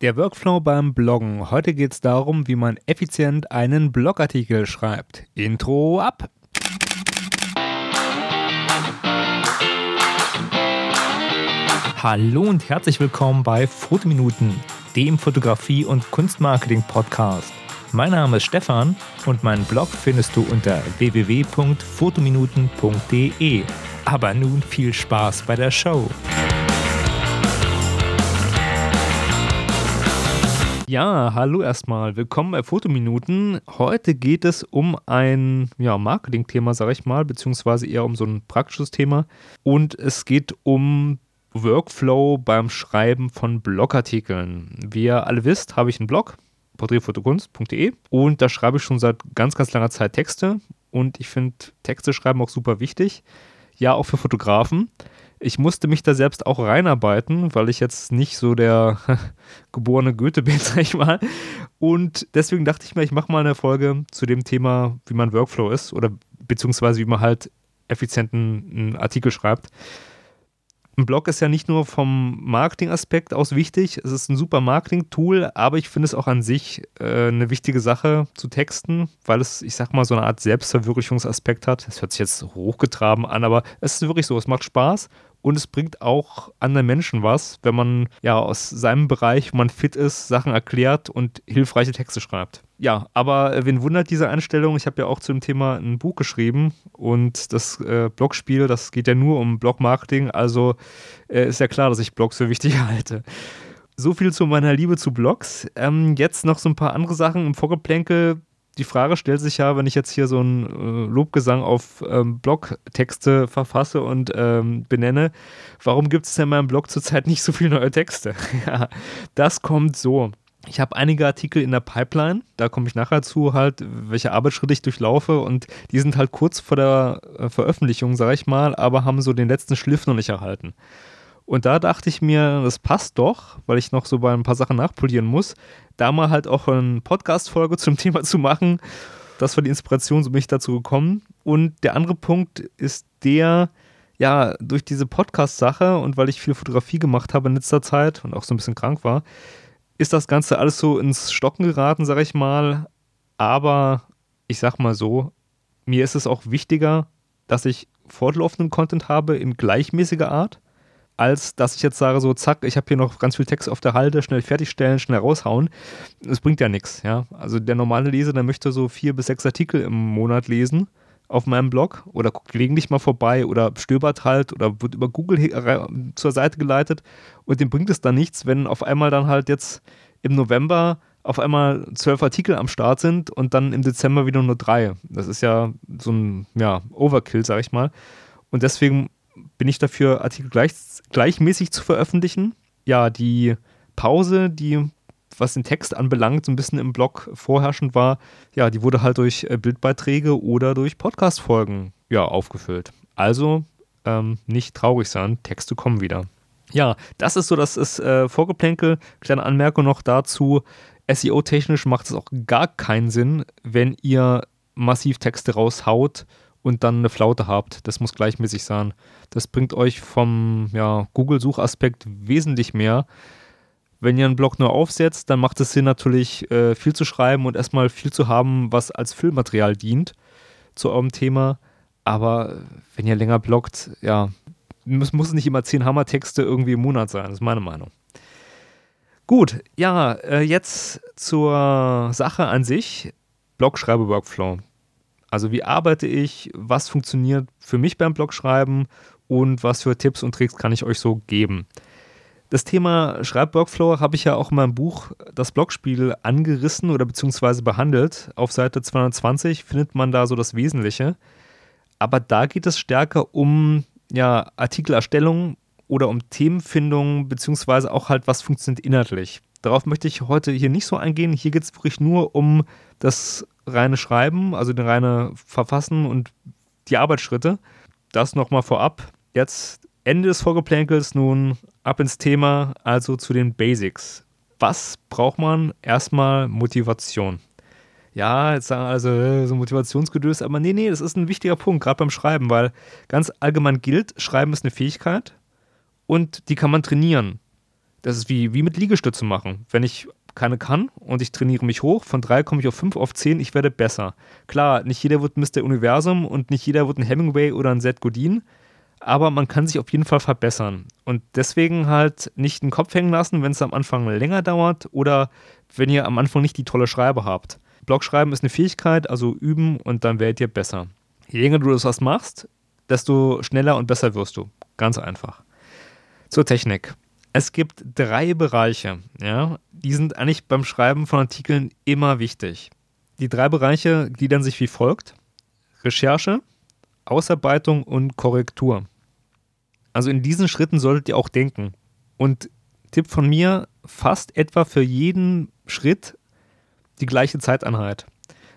Der Workflow beim Bloggen. Heute geht es darum, wie man effizient einen Blogartikel schreibt. Intro ab! Hallo und herzlich willkommen bei Fotominuten, dem Fotografie- und Kunstmarketing-Podcast. Mein Name ist Stefan und meinen Blog findest du unter www.fotominuten.de. Aber nun viel Spaß bei der Show! Ja, hallo erstmal. Willkommen bei Fotominuten. Heute geht es um ein Marketing-Thema, sage ich mal, beziehungsweise eher um so ein praktisches Thema. Und es geht um Workflow beim Schreiben von Blogartikeln. Wie ihr alle wisst, habe ich einen Blog, portraitfotokunst.de, und da schreibe ich schon seit ganz, ganz langer Zeit Texte. Und ich finde Texte schreiben auch super wichtig. Ja, auch für Fotografen. Ich musste mich da selbst auch reinarbeiten, weil ich jetzt nicht so der geborene Goethe bin, sag ich mal. Und deswegen dachte ich mir, ich mache mal eine Folge zu dem Thema, wie man Workflow ist oder beziehungsweise wie man halt effizienten einen Artikel schreibt. Ein Blog ist ja nicht nur vom Marketing-Aspekt aus wichtig, es ist ein super Marketing-Tool, aber ich finde es auch an sich eine wichtige Sache zu texten, weil es, ich sag mal, so eine Art Selbstverwirklichungsaspekt hat. Das hört sich jetzt hochgetraben an, aber es ist wirklich so, es macht Spaß. Und es bringt auch anderen Menschen was, wenn man aus seinem Bereich, wo man fit ist, Sachen erklärt und hilfreiche Texte schreibt. Ja, aber wen wundert diese Einstellung? Ich habe ja auch zu dem Thema ein Buch geschrieben und das Blogspiel, das geht ja nur um Blogmarketing. Also ist ja klar, dass ich Blogs für wichtig halte. So viel zu meiner Liebe zu Blogs. Jetzt noch so ein paar andere Sachen im Vorgeplänkel. Die Frage stellt sich ja, wenn ich jetzt hier so einen Lobgesang auf Blogtexte verfasse und benenne, warum gibt es denn in meinem Blog zurzeit nicht so viele neue Texte? Ja, das kommt so. Ich habe einige Artikel in der Pipeline, da komme ich nachher zu, halt, welche Arbeitsschritte ich durchlaufe, und die sind halt kurz vor der Veröffentlichung, sage ich mal, aber haben so den letzten Schliff noch nicht erhalten. Und da dachte ich mir, das passt doch, weil ich noch so bei ein paar Sachen nachpolieren muss, da mal halt auch eine Podcast-Folge zum Thema zu machen. Das war die Inspiration, so bin ich dazu gekommen. Und der andere Punkt ist der, durch diese Podcast-Sache und weil ich viel Fotografie gemacht habe in letzter Zeit und auch so ein bisschen krank war, ist das Ganze alles so ins Stocken geraten, sage ich mal. Aber ich sag mal so, mir ist es auch wichtiger, dass ich fortlaufenden Content habe in gleichmäßiger Art, als dass ich jetzt sage, so zack, ich habe hier noch ganz viel Text auf der Halde, schnell fertigstellen, schnell raushauen. Das bringt ja nichts. Ja? Also der normale Leser, der möchte so 4 bis 6 Artikel im Monat lesen auf meinem Blog oder guckt gelegentlich mal vorbei oder stöbert halt oder wird über Google zur Seite geleitet, und dem bringt es dann nichts, wenn auf einmal dann halt jetzt im November auf einmal 12 Artikel am Start sind und dann im Dezember wieder nur 3. Das ist ja so ein Overkill, sag ich mal. Und deswegen bin ich dafür, Artikel gleichmäßig zu veröffentlichen. Ja, die Pause, die, was den Text anbelangt, so ein bisschen im Blog vorherrschend war, die wurde halt durch Bildbeiträge oder durch Podcast-Folgen aufgefüllt. Also nicht traurig sein, Texte kommen wieder. Ja, das ist so das Vorgeplänkel. Kleine Anmerkung noch dazu: SEO-technisch macht es auch gar keinen Sinn, wenn ihr massiv Texte raushaut und dann eine Flaute habt. Das muss gleichmäßig sein. Das bringt euch vom Google-Suchaspekt wesentlich mehr. Wenn ihr einen Blog nur aufsetzt, dann macht es Sinn, natürlich viel zu schreiben und erstmal viel zu haben, was als Füllmaterial dient zu eurem Thema. Aber wenn ihr länger bloggt, muss nicht immer 10 Hammertexte irgendwie im Monat sein. Das ist meine Meinung. Gut, jetzt zur Sache an sich. Blogschreibe-Workflow. Also wie arbeite ich, was funktioniert für mich beim Blogschreiben und was für Tipps und Tricks kann ich euch so geben. Das Thema Schreibworkflow habe ich ja auch in meinem Buch Das Blogspiel angerissen oder beziehungsweise behandelt. Auf Seite 220 findet man da so das Wesentliche. Aber da geht es stärker um Artikelerstellung oder um Themenfindung beziehungsweise auch halt, was funktioniert inhaltlich. Darauf möchte ich heute hier nicht so eingehen. Hier geht es wirklich nur um das reine Schreiben, also den reine Verfassen und die Arbeitsschritte. Das nochmal vorab. Jetzt Ende des Vorgeplänkels, nun ab ins Thema, also zu den Basics. Was braucht man? Erstmal Motivation. Ja, jetzt sagen also so Motivationsgedöns, aber nee, das ist ein wichtiger Punkt, gerade beim Schreiben, weil ganz allgemein gilt, Schreiben ist eine Fähigkeit und die kann man trainieren. Das ist wie mit Liegestütze machen. Wenn ich keine kann und ich trainiere mich hoch, von 3 komme ich auf 5, auf 10, ich werde besser. Klar, nicht jeder wird Mr. Universum und nicht jeder wird ein Hemingway oder ein Seth Godin, aber man kann sich auf jeden Fall verbessern. Und deswegen halt nicht den Kopf hängen lassen, wenn es am Anfang länger dauert oder wenn ihr am Anfang nicht die tolle Schreibe habt. Blogschreiben ist eine Fähigkeit, also üben und dann werdet ihr besser. Je länger du das machst, desto schneller und besser wirst du. Ganz einfach. Zur Technik. Es gibt 3 Bereiche, ja? Die sind eigentlich beim Schreiben von Artikeln immer wichtig. Die 3 Bereiche gliedern sich wie folgt: Recherche, Ausarbeitung und Korrektur. Also in diesen Schritten solltet ihr auch denken. Und Tipp von mir, fast etwa für jeden Schritt die gleiche Zeiteinheit.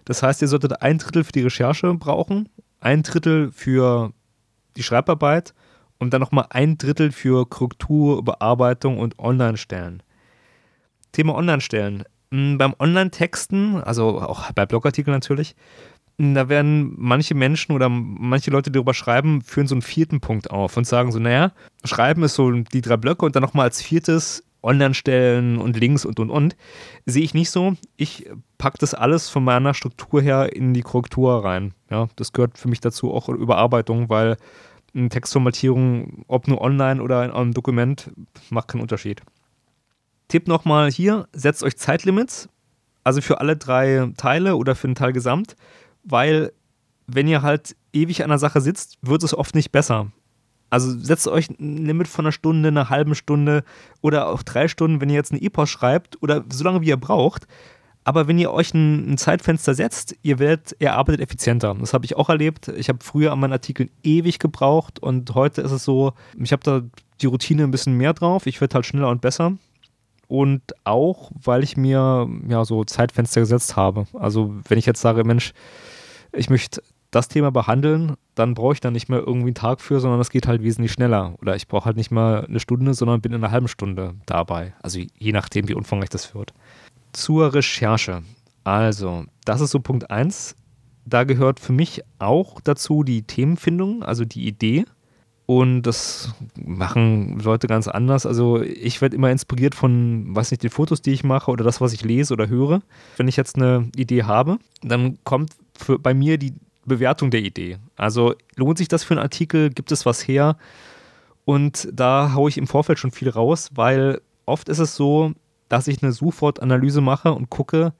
Das heißt, ihr solltet 1/3 für die Recherche brauchen, 1/3 für die Schreibarbeit und dann nochmal 1/3 für Korrektur, Bearbeitung und Online-Stellen. Thema Online-Stellen. Beim Online-Texten, also auch bei Blogartikeln natürlich, da werden manche Menschen oder manche Leute, die darüber schreiben, führen so einen 4. Punkt auf und sagen so, naja, Schreiben ist so die 3 Blöcke und dann nochmal als 4. Online-Stellen und Links und. Sehe ich nicht so. Ich packe das alles von meiner Struktur her in die Korrektur rein. Ja, das gehört für mich dazu, auch Überarbeitung, weil eine Textformatierung, ob nur online oder in einem Dokument, macht keinen Unterschied. Tipp nochmal hier, setzt euch Zeitlimits, also für alle 3 Teile oder für den Teil gesamt, weil wenn ihr halt ewig an der Sache sitzt, wird es oft nicht besser. Also setzt euch ein Limit von 1 Stunde, einer halben Stunde oder auch 3 Stunden, wenn ihr jetzt eine E-Post schreibt oder so lange, wie ihr braucht. Aber wenn ihr euch ein Zeitfenster setzt, ihr arbeitet effizienter. Das habe ich auch erlebt. Ich habe früher an meinen Artikeln ewig gebraucht und heute ist es so, ich habe da die Routine ein bisschen mehr drauf. Ich werde halt schneller und besser. Und auch, weil ich mir ja so Zeitfenster gesetzt habe. Also wenn ich jetzt sage, Mensch, ich möchte das Thema behandeln, dann brauche ich da nicht mehr irgendwie einen Tag für, sondern das geht halt wesentlich schneller. Oder ich brauche halt nicht mal 1 Stunde, sondern bin in einer halben Stunde dabei. Also je nachdem, wie umfangreich das wird. Zur Recherche. Also, das ist so Punkt 1. Da gehört für mich auch dazu die Themenfindung, also die Idee. Und das machen Leute ganz anders. Also ich werde immer inspiriert von, weiß nicht, den Fotos, die ich mache oder das, was ich lese oder höre. Wenn ich jetzt eine Idee habe, dann kommt bei mir die Bewertung der Idee. Also lohnt sich das für einen Artikel? Gibt es was her? Und da haue ich im Vorfeld schon viel raus, weil oft ist es so, dass ich eine Suchwortanalyse mache und gucke,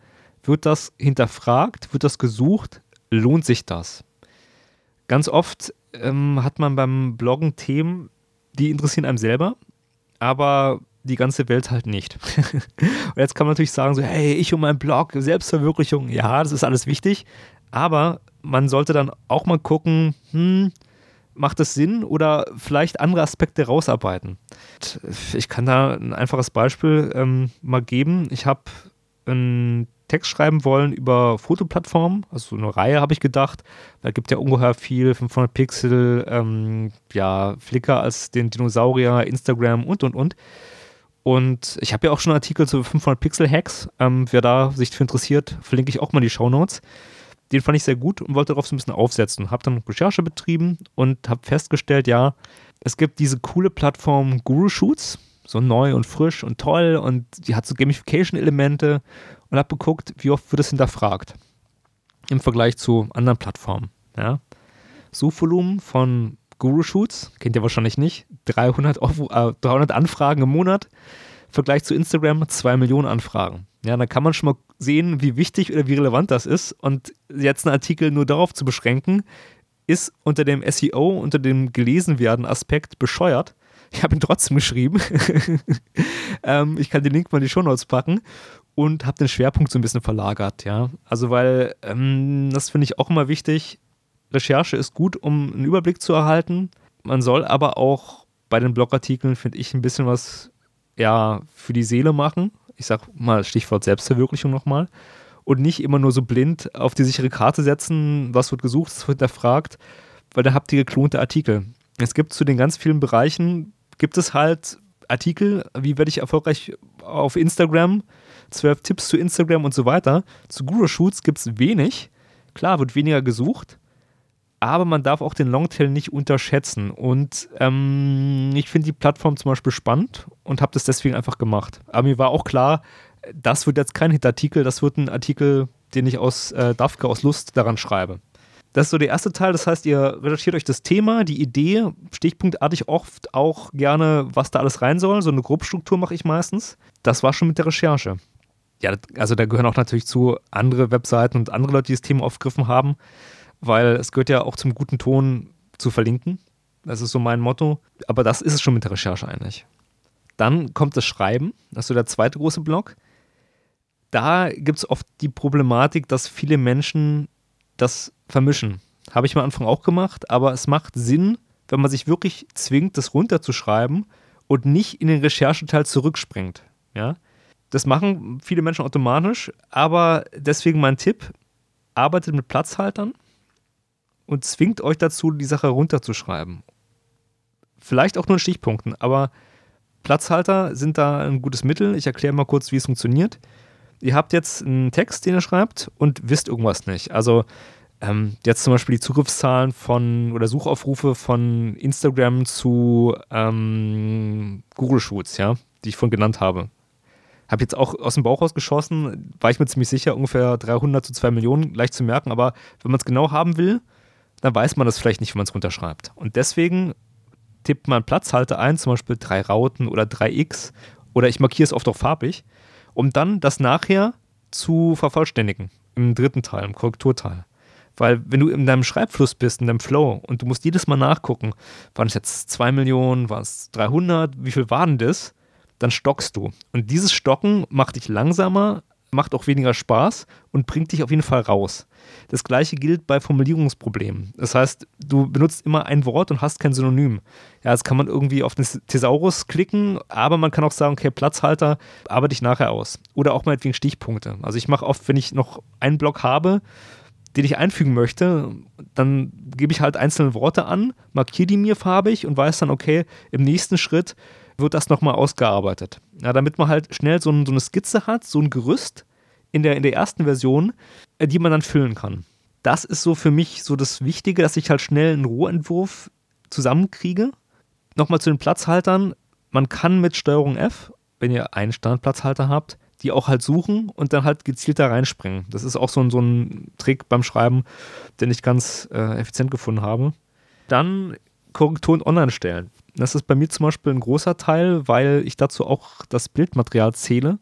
wird das hinterfragt? Wird das gesucht? Lohnt sich das? Ganz oft hat man beim Bloggen Themen, die interessieren einem selber, aber die ganze Welt halt nicht. Und jetzt kann man natürlich sagen, so, hey, ich und mein Blog, Selbstverwirklichung, ja, das ist alles wichtig, aber man sollte dann auch mal gucken, macht das Sinn oder vielleicht andere Aspekte rausarbeiten. Ich kann da ein einfaches Beispiel mal geben. Ich habe einen Text schreiben wollen über Fotoplattformen, also so eine Reihe habe ich gedacht. Da gibt es ja ungeheuer viel, 500 Pixel, Flickr als den Dinosaurier, Instagram und. Und ich habe ja auch schon Artikel zu 500-Pixel-Hacks. Wer da sich für interessiert, verlinke ich auch mal die Shownotes. Den fand ich sehr gut und wollte darauf so ein bisschen aufsetzen. Habe dann Recherche betrieben und habe festgestellt, ja, es gibt diese coole Plattform GuruShots, so neu und frisch und toll und die hat so Gamification-Elemente und habe geguckt, wie oft wird es hinterfragt im Vergleich zu anderen Plattformen. Ja. Suchvolumen von GuruShots, kennt ihr wahrscheinlich nicht, 300 Anfragen im Monat, im Vergleich zu Instagram 2 Millionen Anfragen. Ja, da kann man schon mal sehen, wie wichtig oder wie relevant das ist. Und jetzt einen Artikel nur darauf zu beschränken, ist unter dem SEO, unter dem Gelesenwerden-Aspekt bescheuert. Ich habe ihn trotzdem geschrieben. Ich kann den Link mal in die Shownotes packen und habe den Schwerpunkt so ein bisschen verlagert. Ja? Also weil, das finde ich auch immer wichtig, Recherche ist gut, um einen Überblick zu erhalten. Man soll aber auch bei den Blogartikeln, finde ich, ein bisschen was ja, für die Seele machen. Ich sag mal Stichwort Selbstverwirklichung nochmal. Und nicht immer nur so blind auf die sichere Karte setzen, was wird gesucht, was wird hinterfragt, weil da habt ihr geklonte Artikel. Es gibt zu den ganz vielen Bereichen, gibt es halt Artikel, wie werde ich erfolgreich auf Instagram, 12 Tipps zu Instagram und so weiter. Zu GuruShots gibt es wenig. Klar, wird weniger gesucht, aber man darf auch den Longtail nicht unterschätzen und ich finde die Plattform zum Beispiel spannend und habe das deswegen einfach gemacht. Aber mir war auch klar, das wird jetzt kein Hit-Artikel, das wird ein Artikel, den ich aus Dafke aus Lust daran schreibe. Das ist so der erste Teil, das heißt, ihr recherchiert euch das Thema, die Idee, stichpunktartig oft auch gerne, was da alles rein soll. So eine Grobstruktur mache ich meistens. Das war schon mit der Recherche. Ja, also da gehören auch natürlich zu andere Webseiten und andere Leute, die das Thema aufgegriffen haben, weil es gehört ja auch zum guten Ton zu verlinken. Das ist so mein Motto. Aber das ist es schon mit der Recherche eigentlich. Dann kommt das Schreiben, das ist so der zweite große Block. Da gibt es oft die Problematik, dass viele Menschen das vermischen. Habe ich am Anfang auch gemacht, aber es macht Sinn, wenn man sich wirklich zwingt, das runterzuschreiben und nicht in den Rechercheteil zurückspringt. Ja? Das machen viele Menschen automatisch, aber deswegen mein Tipp, arbeitet mit Platzhaltern und zwingt euch dazu, die Sache runterzuschreiben. Vielleicht auch nur in Stichpunkten, aber Platzhalter sind da ein gutes Mittel. Ich erkläre mal kurz, wie es funktioniert. Ihr habt jetzt einen Text, den ihr schreibt und wisst irgendwas nicht. Also jetzt zum Beispiel die Zugriffszahlen von oder Suchaufrufe von Instagram zu GuruShots, ja, die ich vorhin genannt habe. Habe jetzt auch aus dem Bauch rausgeschossen, war ich mir ziemlich sicher, ungefähr 300 zu 2 Millionen, leicht zu merken. Aber wenn man es genau haben will, dann weiß man das vielleicht nicht, wenn man es runterschreibt. Und deswegen tippt man Platzhalter ein, zum Beispiel 3 Rauten oder 3x oder ich markiere es oft auch farbig, um dann das nachher zu vervollständigen, im dritten Teil, im Korrekturteil. Weil wenn du in deinem Schreibfluss bist, in deinem Flow und du musst jedes Mal nachgucken, waren es jetzt 2 Millionen, waren es 300, wie viel waren das, dann stockst du. Und dieses Stocken macht dich langsamer, macht auch weniger Spaß und bringt dich auf jeden Fall raus. Das gleiche gilt bei Formulierungsproblemen. Das heißt, du benutzt immer ein Wort und hast kein Synonym. Ja, jetzt kann man irgendwie auf den Thesaurus klicken, aber man kann auch sagen, okay, Platzhalter, arbeite ich nachher aus. Oder auch meinetwegen Stichpunkte. Also ich mache oft, wenn ich noch einen Block habe, den ich einfügen möchte, dann gebe ich halt einzelne Worte an, markiere die mir farbig und weiß dann, okay, im nächsten Schritt wird das nochmal ausgearbeitet. Ja, damit man halt schnell so eine Skizze hat, so ein Gerüst in der ersten Version, die man dann füllen kann. Das ist so für mich so das Wichtige, dass ich halt schnell einen Rohentwurf zusammenkriege. Nochmal zu den Platzhaltern. Man kann mit Steuerung F, wenn ihr einen Standardplatzhalter habt, die auch halt suchen und dann halt gezielter reinspringen. Das ist auch so ein Trick beim Schreiben, den ich ganz effizient gefunden habe. Dann Korrekturen online stellen. Das ist bei mir zum Beispiel ein großer Teil, weil ich dazu auch das Bildmaterial zähle.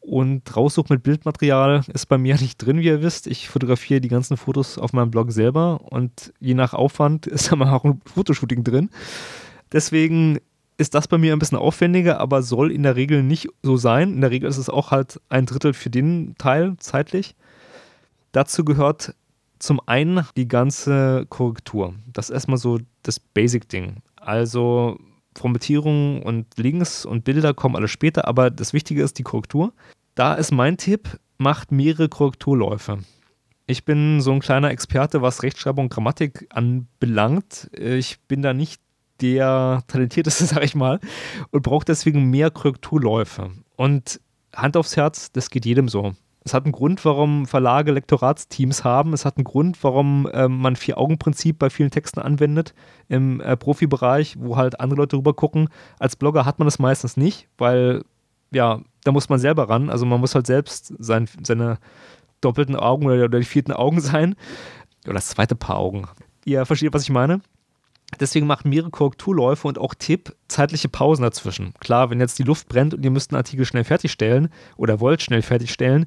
Und Raussuch mit Bildmaterial ist bei mir nicht drin, wie ihr wisst. Ich fotografiere die ganzen Fotos auf meinem Blog selber und je nach Aufwand ist da mal auch ein Fotoshooting drin. Deswegen ist das bei mir ein bisschen aufwendiger, aber soll in der Regel nicht so sein. In der Regel ist es auch halt 1/3 für den Teil zeitlich. Dazu gehört zum einen die ganze Korrektur. Das ist erstmal so das Basic-Ding. Also Formatierung und Links und Bilder kommen alle später, aber das Wichtige ist die Korrektur. Da ist mein Tipp, macht mehrere Korrekturläufe. Ich bin so ein kleiner Experte, was Rechtschreibung und Grammatik anbelangt. Ich bin da nicht der Talentierteste, sag ich mal, und brauche deswegen mehr Korrekturläufe. Und Hand aufs Herz, das geht jedem so. Es hat einen Grund, warum Verlage Lektoratsteams haben. Es hat einen Grund, warum man 4-Augen-Prinzip bei vielen Texten anwendet im Profibereich, wo halt andere Leute rüber gucken. Als Blogger hat man das meistens nicht, weil, ja, da muss man selber ran. Also man muss halt selbst seine doppelten Augen oder die 4. Augen sein. Oder das 2. Paar Augen. Ihr versteht, was ich meine? Deswegen macht mehrere Korrekturläufe und auch Tipp, zeitliche Pausen dazwischen. Klar, wenn jetzt die Luft brennt und ihr müsst einen Artikel schnell fertigstellen oder wollt schnell fertigstellen,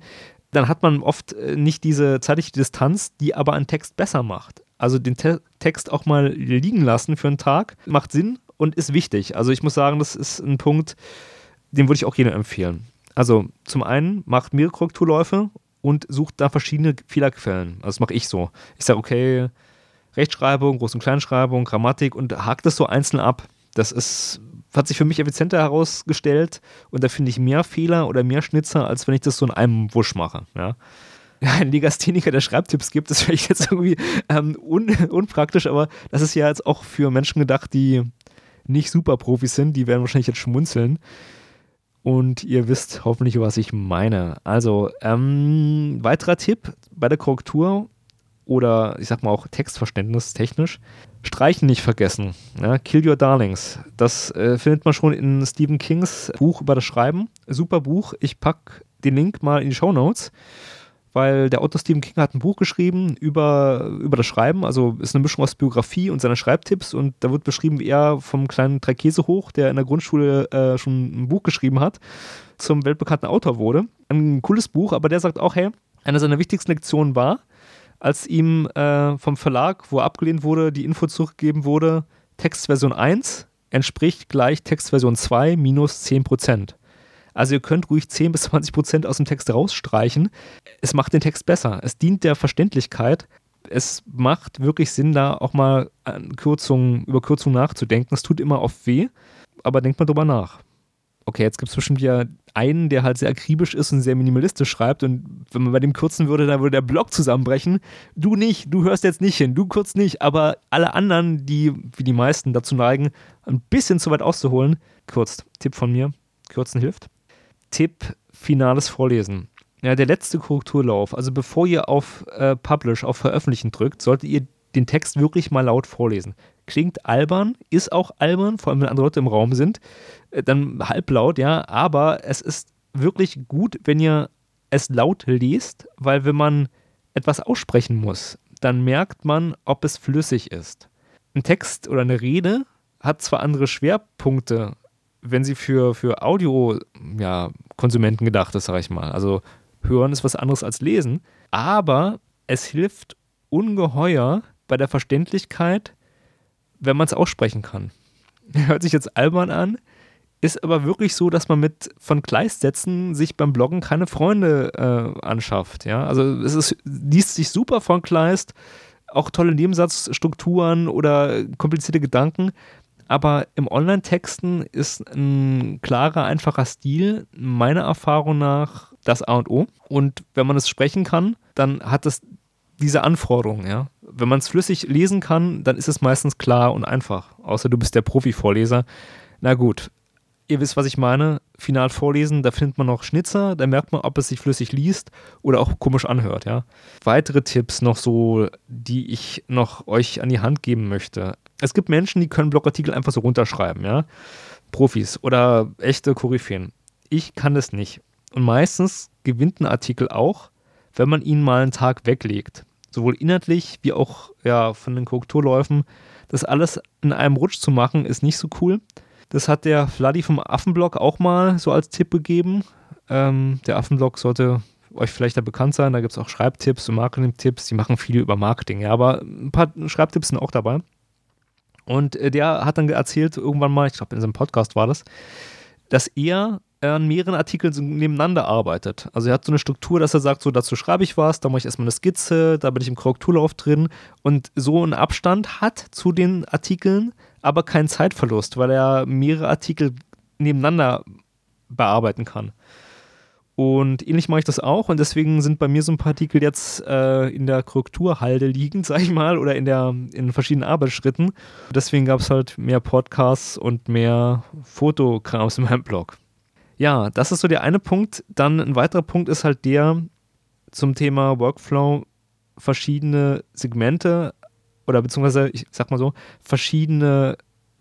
dann hat man oft nicht diese zeitliche Distanz, die aber einen Text besser macht. Also den Text auch mal liegen lassen für einen Tag macht Sinn und ist wichtig. Also ich muss sagen, das ist ein Punkt, den würde ich auch jedem empfehlen. Also zum einen macht mehrere Korrekturläufe und sucht da verschiedene Fehlerquellen. Also das mache ich so. Ich sage, okay, Rechtschreibung, Groß- und Kleinschreibung, Grammatik und hakt das so einzeln ab. Das ist, hat sich für mich effizienter herausgestellt und da finde ich mehr Fehler oder mehr Schnitzer, als wenn ich das so in einem Wusch mache. Ja? Ein Legastheniker, der Schreibtipps gibt, ist vielleicht jetzt irgendwie unpraktisch, aber das ist ja jetzt auch für Menschen gedacht, die nicht super Profis sind, die werden wahrscheinlich jetzt schmunzeln. Und ihr wisst hoffentlich, was ich meine. Also, weiterer Tipp bei der Korrektur, oder ich sag mal auch Textverständnis technisch. Streichen nicht vergessen. Ja, Kill Your Darlings. Das findet man schon in Stephen Kings Buch über das Schreiben. Super Buch. Ich packe den Link mal in die Shownotes, weil der Autor Stephen King hat ein Buch geschrieben über das Schreiben. Also ist eine Mischung aus Biografie und seiner Schreibtipps. Und da wird beschrieben, wie er vom kleinen Dreikäse hoch, der in der Grundschule schon ein Buch geschrieben hat, zum weltbekannten Autor wurde. Ein cooles Buch, aber der sagt auch, hey, eine seiner wichtigsten Lektionen war, als ihm vom Verlag, wo er abgelehnt wurde, die Info zurückgegeben wurde, Textversion 1 entspricht gleich Textversion 2 minus 10%. Also ihr könnt ruhig 10 bis 20% aus dem Text rausstreichen. Es macht den Text besser. Es dient der Verständlichkeit. Es macht wirklich Sinn, da auch mal an über Kürzungen nachzudenken. Es tut immer oft weh, aber denkt mal drüber nach. Okay, jetzt gibt es bestimmt ja einen, der halt sehr akribisch ist und sehr minimalistisch schreibt, und wenn man bei dem kürzen würde, dann würde der Blog zusammenbrechen. Du nicht, du hörst jetzt nicht hin, du kürzt nicht, aber alle anderen, die wie die meisten dazu neigen, ein bisschen zu weit auszuholen, kürzt. Tipp von mir, kürzen hilft. Tipp, finales Vorlesen. Ja, der letzte Korrekturlauf, also bevor ihr auf Publish, auf Veröffentlichen drückt, solltet ihr den Text wirklich mal laut vorlesen. Klingt albern, ist auch albern, vor allem wenn andere Leute im Raum sind, dann halblaut, ja, aber es ist wirklich gut, wenn ihr es laut lest, weil wenn man etwas aussprechen muss, dann merkt man, ob es flüssig ist. Ein Text oder eine Rede hat zwar andere Schwerpunkte, wenn sie für Audio-Konsumenten gedacht ist, sag ich mal. Also hören ist was anderes als lesen, aber es hilft ungeheuer bei der Verständlichkeit, wenn man es aussprechen kann. Hört sich jetzt albern an, ist aber wirklich so, dass man mit von Kleistsätzen sich beim Bloggen keine Freunde anschafft. Ja? Also liest sich super von Kleist, auch tolle Nebensatzstrukturen oder komplizierte Gedanken, aber im Online-Texten ist ein klarer, einfacher Stil meiner Erfahrung nach das A und O. Und wenn man es sprechen kann, dann hat es diese Anforderung, ja. Wenn man es flüssig lesen kann, dann ist es meistens klar und einfach. Außer du bist der Profi-Vorleser. Na gut, ihr wisst, was ich meine. Final vorlesen, da findet man noch Schnitzer, da merkt man, ob es sich flüssig liest oder auch komisch anhört, ja. Weitere Tipps noch so, die ich noch euch an die Hand geben möchte. Es gibt Menschen, die können Blogartikel einfach so runterschreiben, ja. Profis oder echte Koryphäen. Ich kann das nicht. Und meistens gewinnt ein Artikel auch, wenn man ihn mal einen Tag weglegt. Sowohl inhaltlich wie auch ja, von den Korrekturläufen. Das alles in einem Rutsch zu machen, ist nicht so cool. Das hat der Vladi vom Affenblog auch mal so als Tipp gegeben. Der Affenblog sollte euch vielleicht da bekannt sein. Da gibt es auch Schreibtipps und Marketing-Tipps. Die machen viel über Marketing. Ja, aber ein paar Schreibtipps sind auch dabei. Und der hat dann erzählt, irgendwann mal, ich glaube in seinem Podcast war das, dass er an mehreren Artikeln so nebeneinander arbeitet. Also er hat so eine Struktur, dass er sagt, so dazu schreibe ich was, da mache ich erstmal eine Skizze, da bin ich im Korrekturlauf drin und so einen Abstand hat zu den Artikeln, aber keinen Zeitverlust, weil er mehrere Artikel nebeneinander bearbeiten kann. Und ähnlich mache ich das auch und deswegen sind bei mir so ein paar Artikel jetzt in der Korrekturhalde liegend, sag ich mal, oder in verschiedenen Arbeitsschritten. Deswegen gab es halt mehr Podcasts und mehr Fotokrams in meinem Blog. Ja, das ist so der eine Punkt. Dann ein weiterer Punkt ist halt der zum Thema Workflow, verschiedene Segmente oder beziehungsweise, ich sag mal so, verschiedene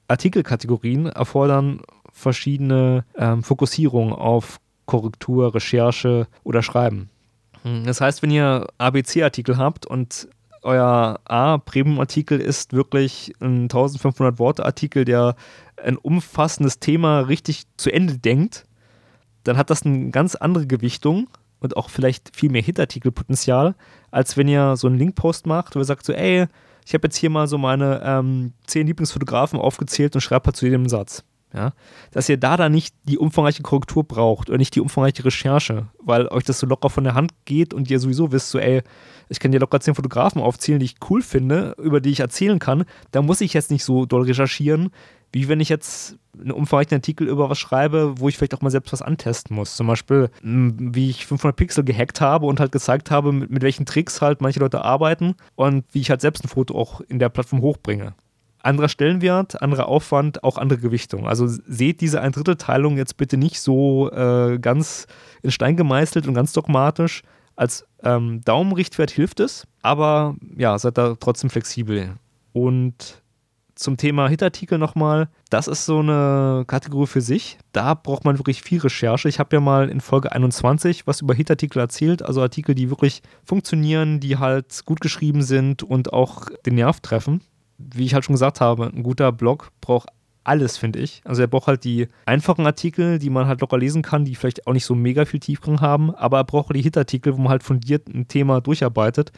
Artikelkategorien erfordern verschiedene Fokussierungen auf Korrektur, Recherche oder Schreiben. Das heißt, wenn ihr ABC-Artikel habt und euer A-Premium-Artikel ist wirklich ein 1500-Worte-Artikel, der ein umfassendes Thema richtig zu Ende denkt, dann hat das eine ganz andere Gewichtung und auch vielleicht viel mehr Hitartikelpotenzial, als wenn ihr so einen Linkpost macht, wo ihr sagt so, ey, ich habe jetzt hier mal so meine 10 Lieblingsfotografen aufgezählt und schreibe halt zu jedem Satz. Ja? Dass ihr da nicht die umfangreiche Korrektur braucht oder nicht die umfangreiche Recherche, weil euch das so locker von der Hand geht und ihr sowieso wisst so, ey, ich kann dir locker 10 Fotografen aufzählen, die ich cool finde, über die ich erzählen kann, da muss ich jetzt nicht so doll recherchieren, wie wenn ich jetzt einen umfangreichen Artikel über was schreibe, wo ich vielleicht auch mal selbst was antesten muss. Zum Beispiel, wie ich 500px gehackt habe und halt gezeigt habe, mit welchen Tricks halt manche Leute arbeiten und wie ich halt selbst ein Foto auch in der Plattform hochbringe. Anderer Stellenwert, anderer Aufwand, auch andere Gewichtung. Also seht diese Ein-Drittel-Teilung jetzt bitte nicht so ganz in Stein gemeißelt und ganz dogmatisch. Als Daumenrichtwert hilft es, aber ja, seid da trotzdem flexibel. Und zum Thema Hitartikel nochmal, das ist so eine Kategorie für sich. Da braucht man wirklich viel Recherche. Ich habe ja mal in Folge 21 was über Hitartikel erzählt, also Artikel, die wirklich funktionieren, die halt gut geschrieben sind und auch den Nerv treffen. Wie ich halt schon gesagt habe, ein guter Blog braucht alles, finde ich. Also er braucht halt die einfachen Artikel, die man halt locker lesen kann, die vielleicht auch nicht so mega viel Tiefgang haben, aber er braucht die Hitartikel, wo man halt fundiert ein Thema durcharbeitet.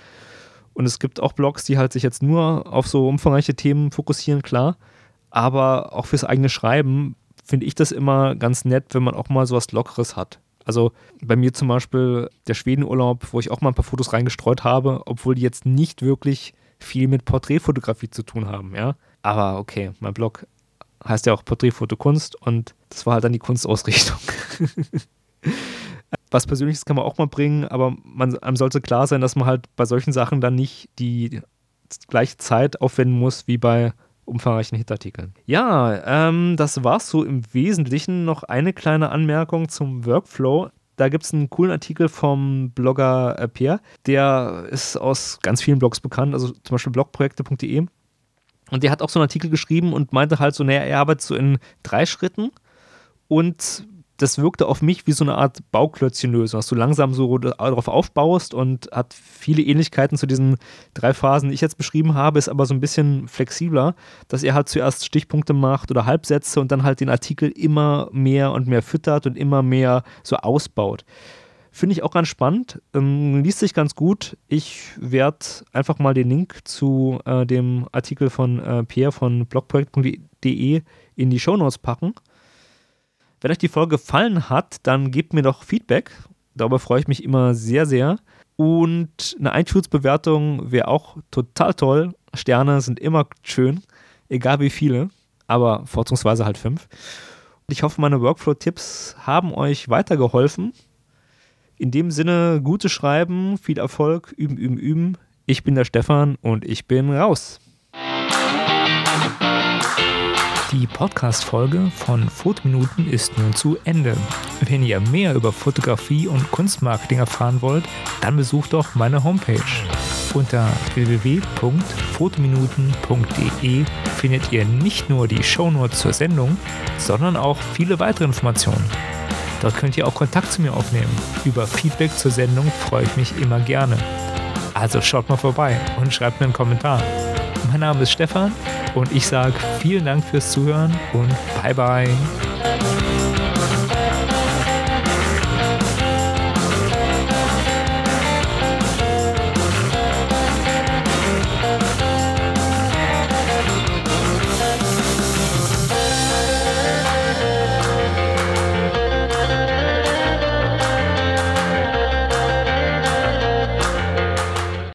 Und es gibt auch Blogs, die halt sich jetzt nur auf so umfangreiche Themen fokussieren, klar. Aber auch fürs eigene Schreiben finde ich das immer ganz nett, wenn man auch mal sowas Lockeres hat. Also bei mir zum Beispiel der Schwedenurlaub, wo ich auch mal ein paar Fotos reingestreut habe, obwohl die jetzt nicht wirklich viel mit Porträtfotografie zu tun haben, ja. Aber okay, mein Blog heißt ja auch Porträtfotokunst und das war halt dann die Kunstausrichtung. Was Persönliches kann man auch mal bringen, aber einem sollte klar sein, dass man halt bei solchen Sachen dann nicht die gleiche Zeit aufwenden muss wie bei umfangreichen Hitartikeln. Ja, das war's so im Wesentlichen. Noch eine kleine Anmerkung zum Workflow. Da gibt es einen coolen Artikel vom Blogger Pierre, der ist aus ganz vielen Blogs bekannt, also zum Beispiel blogprojekte.de. Und der hat auch so einen Artikel geschrieben und meinte halt so, naja, er arbeitet so in 3 Schritten und das wirkte auf mich wie so eine Art Bauklötzchenlösung, dass du langsam so darauf aufbaust und hat viele Ähnlichkeiten zu diesen 3 Phasen, die ich jetzt beschrieben habe, ist aber so ein bisschen flexibler, dass er halt zuerst Stichpunkte macht oder Halbsätze und dann halt den Artikel immer mehr und mehr füttert und immer mehr so ausbaut. Finde ich auch ganz spannend, liest sich ganz gut. Ich werde einfach mal den Link zu dem Artikel von Pierre von blogprojekt.de in die Shownotes packen. Wenn euch die Folge gefallen hat, dann gebt mir doch Feedback. Darüber freue ich mich immer sehr, sehr. Und eine iTunes-Bewertung wäre auch total toll. Sterne sind immer schön, egal wie viele, aber vorzugsweise halt 5. Ich hoffe, meine Workflow-Tipps haben euch weitergeholfen. In dem Sinne, gutes Schreiben, viel Erfolg, üben, üben, üben. Ich bin der Stefan und ich bin raus. Die Podcast-Folge von Fotominuten ist nun zu Ende. Wenn ihr mehr über Fotografie und Kunstmarketing erfahren wollt, dann besucht doch meine Homepage. Unter www.fotominuten.de findet ihr nicht nur die Shownotes zur Sendung, sondern auch viele weitere Informationen. Dort könnt ihr auch Kontakt zu mir aufnehmen. Über Feedback zur Sendung freue ich mich immer gerne. Also schaut mal vorbei und schreibt mir einen Kommentar. Mein Name ist Stefan und ich sage vielen Dank fürs Zuhören und bye bye.